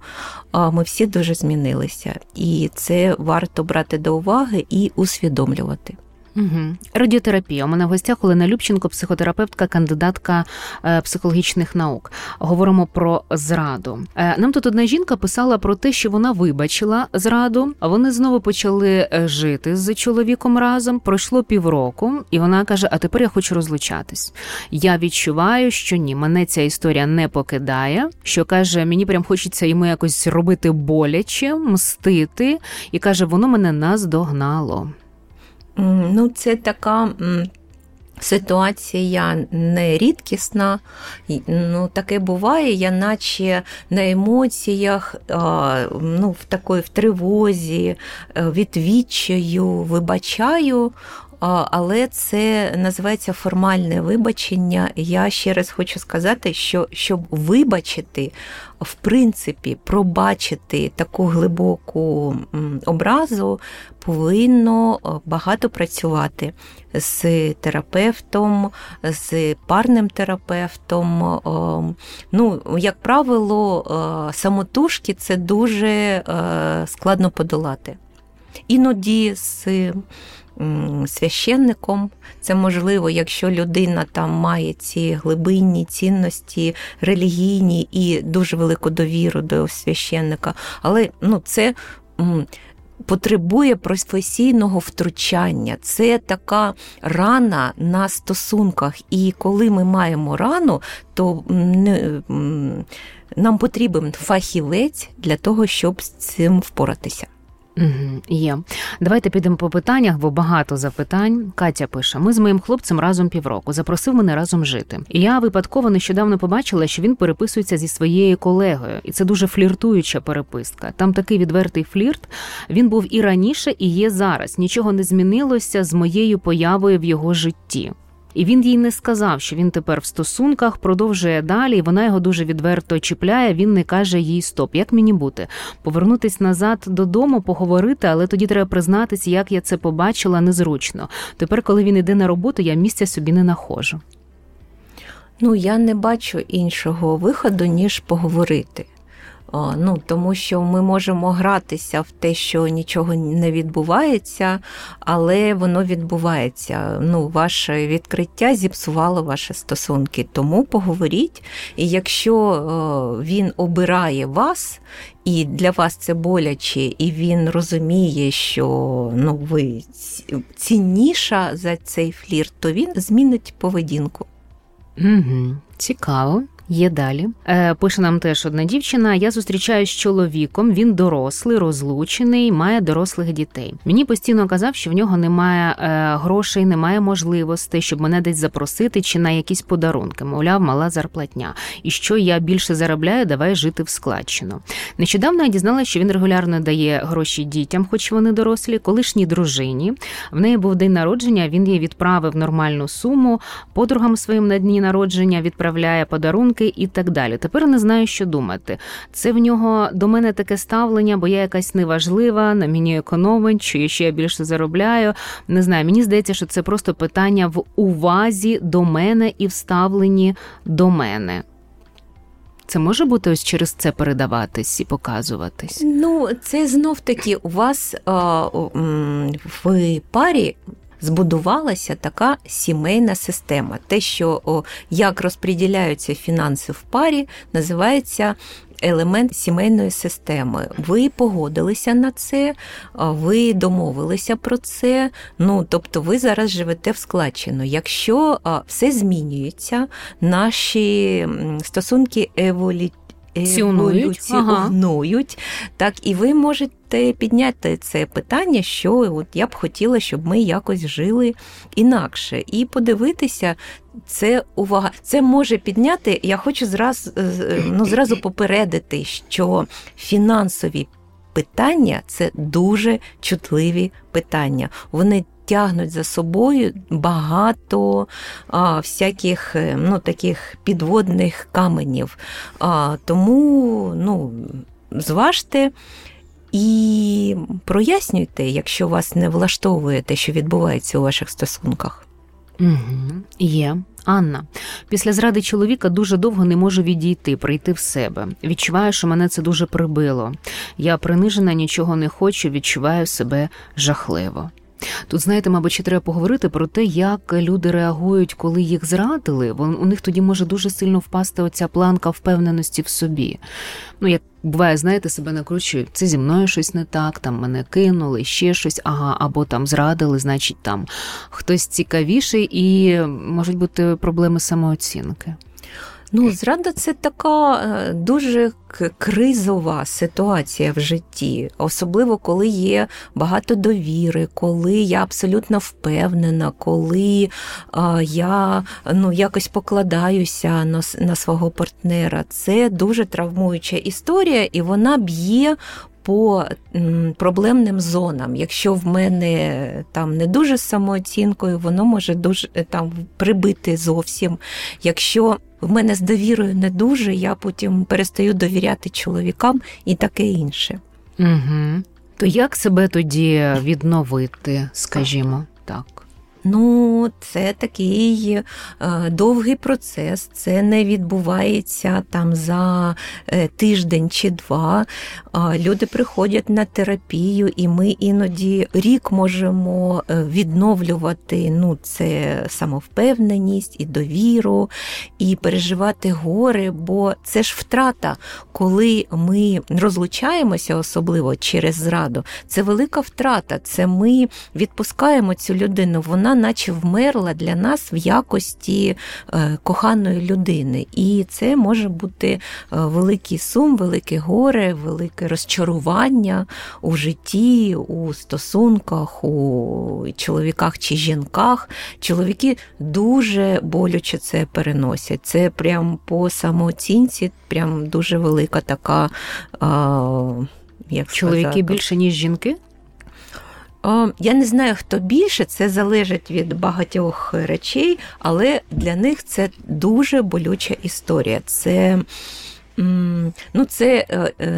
ми всі дуже змінилися. І це варто брати до уваги і усвідомлювати. Угу. Радіотерапія. У мене в гостях Олена Любченко, психотерапевтка, кандидатка психологічних наук. Говоримо про зраду. Нам тут одна жінка писала про те, що вона вибачила зраду, а вони знову почали жити з чоловіком разом. Пройшло півроку, і вона каже, а тепер я хочу розлучатись. Я відчуваю, що ні, мене ця історія не покидає, що, каже, мені прям хочеться йому якось робити боляче, мстити, і, каже, воно мене наздогнало. Ну, це така ситуація не рідкісна, ну, таке буває, я наче на емоціях, ну, в такої в тривозі, відвічаю, вибачаю, але це називається формальне вибачення. Я ще раз хочу сказати, що щоб вибачити, в принципі, пробачити таку глибоку образу, повинно багато працювати з терапевтом, з парним терапевтом. Ну, як правило, самотужки це дуже складно подолати. Іноді з священником. Це можливо, якщо людина там має ці глибинні цінності, релігійні і дуже велику довіру до священника. Але ну, це потребує професійного втручання. Це така рана на стосунках. І коли ми маємо рану, то нам потрібен фахівець для того, щоб з цим впоратися. Угу, є. Давайте підемо по питаннях, бо багато запитань. Катя пише, ми з моїм хлопцем разом півроку, запросив мене разом жити. І я випадково нещодавно побачила, що він переписується зі своєю колегою. І це дуже фліртуюча переписка. Там такий відвертий флірт. Він був і раніше, і є зараз. Нічого не змінилося з моєю появою в його житті. І він їй не сказав, що він тепер в стосунках, продовжує далі, і вона його дуже відверто чіпляє, він не каже їй «стоп». Як мені бути? Повернутись назад додому, поговорити, але тоді треба признатися, як я це побачила, незручно. Тепер, коли він йде на роботу, я місця собі не находжу. Ну, я не бачу іншого виходу, ніж поговорити. Ну, тому що ми можемо гратися в те, що нічого не відбувається, але воно відбувається. Ну, ваше відкриття зіпсувало ваші стосунки. Тому поговоріть, і якщо він обирає вас, і для вас це боляче, і він розуміє, що ну, ви цінніша за цей флірт, то він змінить поведінку. Угу. Цікаво. Є далі. Е, пише нам теж одна дівчина. Я зустрічаюсь з чоловіком, він дорослий, розлучений, має дорослих дітей. Мені постійно казав, що в нього немає е, грошей, немає можливостей, щоб мене десь запросити чи на якісь подарунки. Мовляв, мала зарплатня. І що я більше заробляю, давай жити в складчину. Нещодавно я дізналася, що він регулярно дає гроші дітям, хоч вони дорослі, колишній дружині. В неї був день народження, він їй відправив нормальну суму, подругам своїм на дні народження відправляє подарунки і так далі. Тепер не знаю, що думати. Це в нього до мене таке ставлення, бо я якась неважлива, на мені економить, чи ще я більше заробляю. Не знаю, мені здається, що це просто питання в увазі до мене і в ставленні до мене. Це може бути ось через це передаватись і показуватись? Ну, це знов-таки у вас а, в парі збудувалася така сімейна система. Те, що о, як розподіляються фінанси в парі, називається елемент сімейної системи. Ви погодилися на це, ви домовилися про це, ну, тобто ви зараз живете в складчину. Якщо все змінюється, наші стосунки еволюціонують. цінують, ага. Цінують. Так, і ви можете підняти це питання, що от я б хотіла, щоб ми якось жили інакше. І подивитися, це увага, це може підняти, я хочу зразу, ну, зразу попередити, що фінансові питання – це дуже чутливі питання. Вони тягнуть за собою багато а, всяких, ну, таких підводних каменів. А, тому, ну, зважте і прояснюйте, якщо вас не влаштовує те, що відбувається у ваших стосунках. Угу. Є. Анна. Після зради чоловіка дуже довго не можу відійти, прийти в себе. Відчуваю, що мене це дуже прибило. Я принижена, нічого не хочу, відчуваю себе жахливо. Тут, знаєте, мабуть, ще треба поговорити про те, як люди реагують, коли їх зрадили. У них тоді може дуже сильно впасти оця планка впевненості в собі. Ну, як буває, знаєте, себе накручують, це зі мною щось не так, там мене кинули, ще щось, ага, або там зрадили, значить там хтось цікавіший, і можуть бути проблеми самооцінки. Ну, зрада – це така дуже кризова ситуація в житті, особливо коли є багато довіри, коли я абсолютно впевнена, коли я, ну, якось покладаюся на, на свого партнера. Це дуже травмуюча історія, і вона б'є по проблемним зонам. Якщо в мене там не дуже з самооцінкою, воно може дуже там прибити зовсім. Якщо в мене з довірою не дуже, я потім перестаю довіряти чоловікам і таке інше. Угу. То як себе тоді відновити, скажімо так? Ну, це такий е, довгий процес, це не відбувається там за е, тиждень чи два. Е, люди приходять на терапію, і ми іноді рік можемо відновлювати, ну, це самовпевненість і довіру, і переживати горе, бо це ж втрата. Коли ми розлучаємося, особливо через зраду, це велика втрата, це ми відпускаємо цю людину, вона наче вмерла для нас в якості коханої людини. І це може бути великий сум, велике горе, велике розчарування у житті, у стосунках, у чоловіках чи жінках. Чоловіки дуже болюче це переносять. Це прям по самооцінці, прям дуже велика така, як чоловіки сказати. Більше, ніж жінки? Я не знаю, хто більше, це залежить від багатьох речей, але для них це дуже болюча історія. Це, ну, це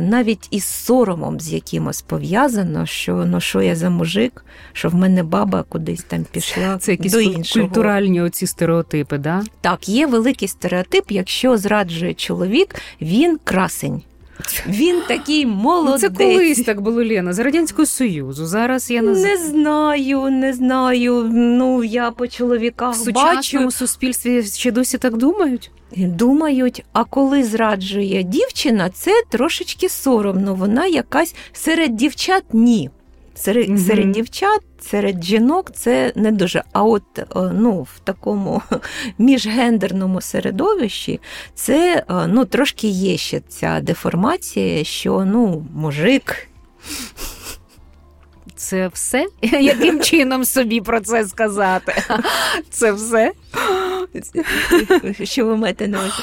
навіть із соромом з якимось пов'язано, що, ну, що я за мужик, що в мене баба кудись там пішла це до іншого. Це культуральні оці стереотипи, да? Так, є великий стереотип, якщо зраджує чоловік, він красень. Він такий молодець. Це колись так було, Лена, за Радянського Союзу. Зараз я не знаю. Не знаю, не знаю. Ну, я по чоловіках бачу. В сучасному бачу. Суспільстві ще досі так думають? Думають. А коли зраджує дівчина, це трошечки соромно. Вона якась серед дівчат – ні. Серед, mm-hmm. серед дівчат, серед жінок це не дуже. А от, ну, в такому міжгендерному середовищі це, ну, трошки є ще ця деформація, що, ну, мужик. Це все? Яким чином собі про це сказати? Це все? Що ви маєте на увазі?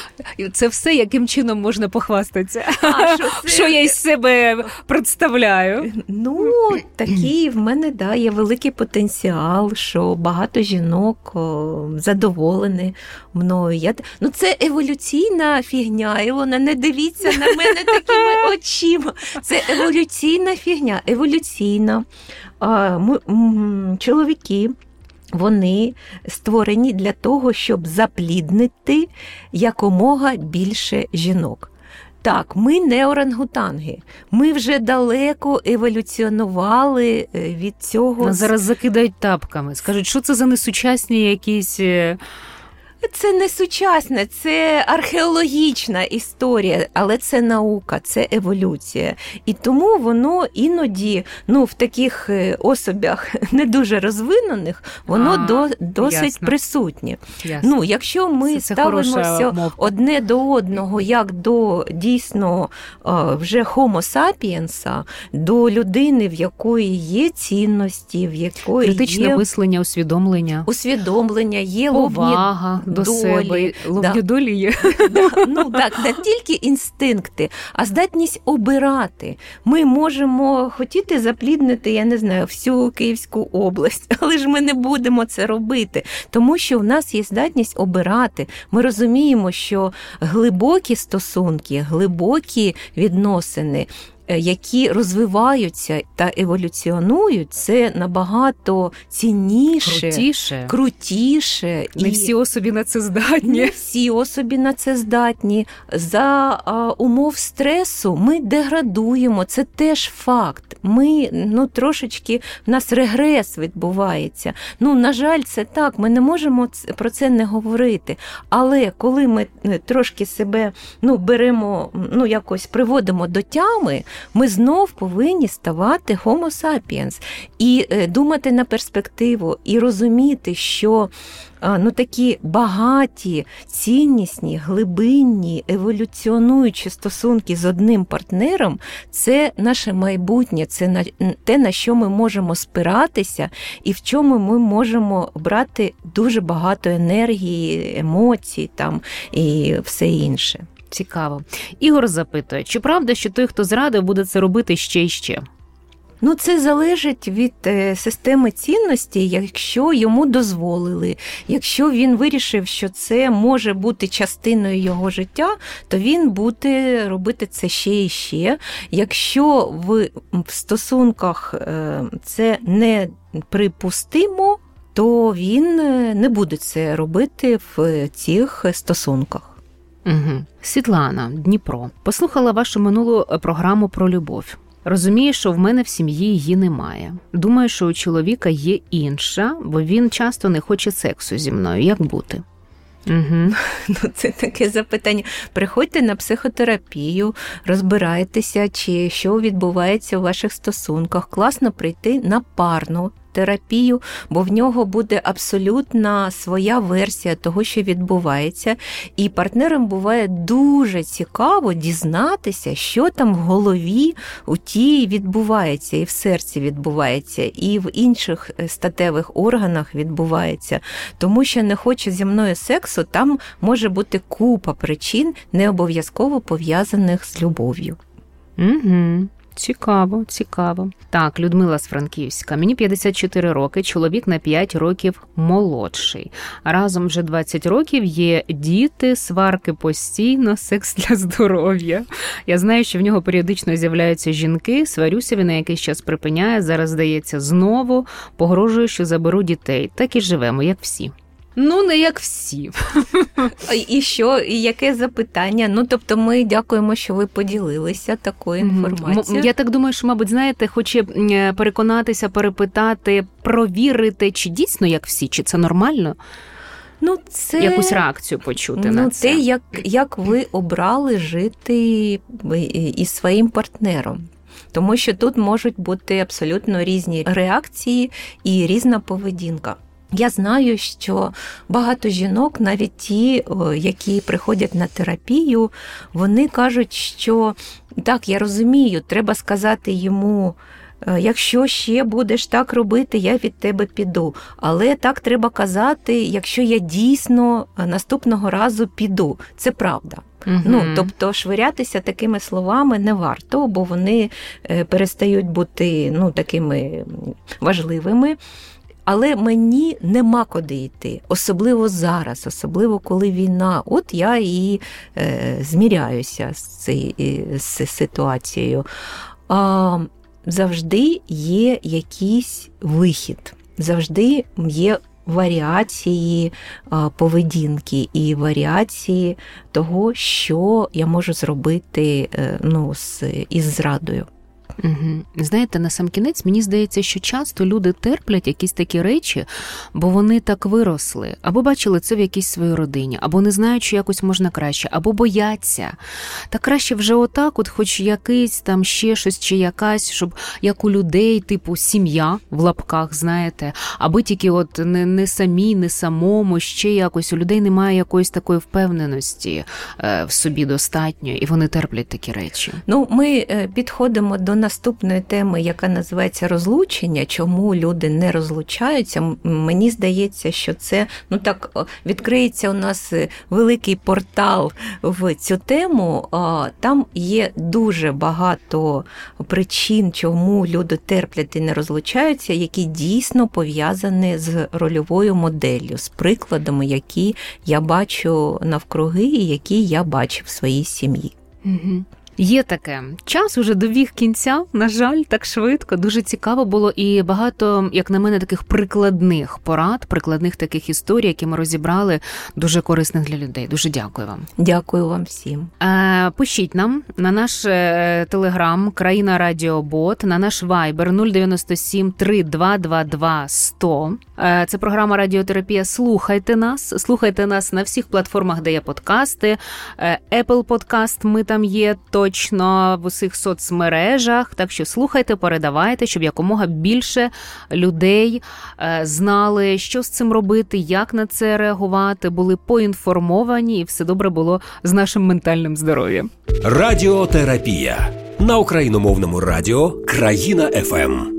Це все, яким чином можна похвастатися? А, що, це... що я із себе представляю? Ну, такий в мене, да, є великий потенціал, що багато жінок задоволені мною. Я... Ну, це еволюційна фігня, Ілона, не дивіться на мене такими очима. Це еволюційна фігня, еволюційна. Чоловіки, вони створені для того, щоб запліднити якомога більше жінок. Так, ми не орангутанги. Ми вже далеко еволюціонували від цього. Нас зараз закидають тапками. Скажуть, що це за несучасні якісь... Це не сучасне, це археологічна історія, але це наука, це еволюція. І тому воно іноді, ну, в таких особях не дуже розвинених, воно а, до, досить ясно. присутнє. Ясно. Ну, якщо ми це, це ставимося одне до одного, як до дійсно вже homo sapiens, до людини, в якої є цінності, в якої критичне є... мислення, усвідомлення. Усвідомлення, є увага. До долі. Себе, ловні да. долі є. Да. Ну так, не тільки інстинкти, а здатність обирати. Ми можемо хотіти запліднити, я не знаю, всю Київську область, але ж ми не будемо це робити, тому що в нас є здатність обирати. Ми розуміємо, що глибокі стосунки, глибокі відносини, які розвиваються та еволюціонують, це набагато цінніше, крутіше. крутіше. Не і... всі особі на це здатні. Не всі особі на це здатні. За а, умов стресу ми деградуємо, це теж факт. Ми, ну, трошечки, в нас регрес відбувається. Ну, на жаль, це так, ми не можемо про це не говорити. Але коли ми трошки себе, ну, беремо, ну, якось приводимо до тями, ми знов повинні ставати homo sapiens і думати на перспективу, і розуміти, що, ну, такі багаті, ціннісні, глибинні, еволюціонуючі стосунки з одним партнером – це наше майбутнє, це те, на що ми можемо спиратися і в чому ми можемо брати дуже багато енергії, емоцій там, і все інше. Цікаво. Ігор запитує, чи правда, що той, хто зрадив, буде це робити ще і ще? Ну, це залежить від системи цінностей, якщо йому дозволили. Якщо він вирішив, що це може бути частиною його життя, то він буде робити це ще і ще. Якщо в стосунках це не припустимо, то він не буде це робити в цих стосунках. Угу. Світлана, Дніпро. Послухала вашу минулу програму про любов. Розумію, що в мене в сім'ї її немає. Думаю, що у чоловіка є інша, бо він часто не хоче сексу зі мною. Як бути? Угу. Ну, це таке запитання. Приходьте на психотерапію, розбирайтеся, чи що відбувається у ваших стосунках. Класно прийти на парну терапію, бо в нього буде абсолютно своя версія того, що відбувається. І партнерам буває дуже цікаво дізнатися, що там в голові у тій відбувається, і в серці відбувається, і в інших статевих органах відбувається. Тому що не хоче зі мною сексу, там може бути купа причин, не обов'язково пов'язаних з любов'ю. Угу. Цікаво, цікаво. Так, Людмила з Франківська. Мені п'ятдесят чотири роки, чоловік на п'ять років молодший. Разом вже двадцять років, є діти, сварки постійно, секс для здоров'я. Я знаю, що в нього періодично з'являються жінки, сварюся, він на якийсь час припиняє, зараз, здається, знову, погрожує, що заберу дітей. Так і живемо, як всі. Ну, не як всі. І що, і яке запитання? Ну, тобто ми дякуємо, що ви поділилися такою інформацією. Я так думаю, що, мабуть, знаєте, хоче переконатися, перепитати, провірити, чи дійсно як всі, чи це нормально? Ну, це... Якусь реакцію почути ну, на це. Ну, те, як, як ви обрали жити із своїм партнером. Тому що тут можуть бути абсолютно різні реакції і різна поведінка. Я знаю, що багато жінок, навіть ті, які приходять на терапію, вони кажуть, що так, я розумію, треба сказати йому, якщо ще будеш так робити, я від тебе піду. Але так треба казати, якщо я дійсно наступного разу піду. Це правда. Угу. Ну, тобто швирятися такими словами не варто, бо вони перестають бути, ну, такими важливими. Але мені нема куди йти, особливо зараз, особливо коли війна. От я і е, зміряюся з цією ситуацією. А, завжди є якийсь вихід, завжди є варіації а, поведінки і варіації того, що я можу зробити е, ну, з, із зрадою. Угу. Знаєте, на сам кінець, мені здається, що часто люди терплять якісь такі речі, бо вони так виросли, або бачили це в якійсь своїй родині, або не знають, що якось можна краще, або бояться. Та краще вже отак, от хоч якийсь там ще щось чи якась, щоб як у людей, типу сім'я в лапках, знаєте, або тільки от не, не самі, не самому, ще якось у людей немає якоїсь такої впевненості е, в собі достатньо, і вони терплять такі речі. Ну, ми підходимо до наступної теми, яка називається розлучення, чому люди не розлучаються. Мені здається, що це, ну так, відкриється у нас великий портал в цю тему. Там є дуже багато причин, чому люди терплять і не розлучаються, які дійсно пов'язані з рольовою моделлю, з прикладами, які я бачу навкруги і які я бачу в своїй сім'ї. Угу. Є таке. Час уже добіг кінця, на жаль, так швидко. Дуже цікаво було і багато, як на мене, таких прикладних порад, прикладних таких історій, які ми розібрали, дуже корисних для людей. Дуже дякую вам. Дякую вам всім. Пишіть нам на наш телеграм «Країна Радіобот», на наш вайбер нуль дев'ять сім три два два два сто. Це програма «Радіотерапія». Слухайте нас. Слухайте нас на всіх платформах, де є подкасти. Apple Podcast, ми там є, точно в усіх соцмережах. Так що слухайте, передавайте, щоб якомога більше людей знали, що з цим робити, як на це реагувати, були поінформовані і все добре було з нашим ментальним здоров'ям. Радіотерапія на україномовному радіо «Країна еф ем».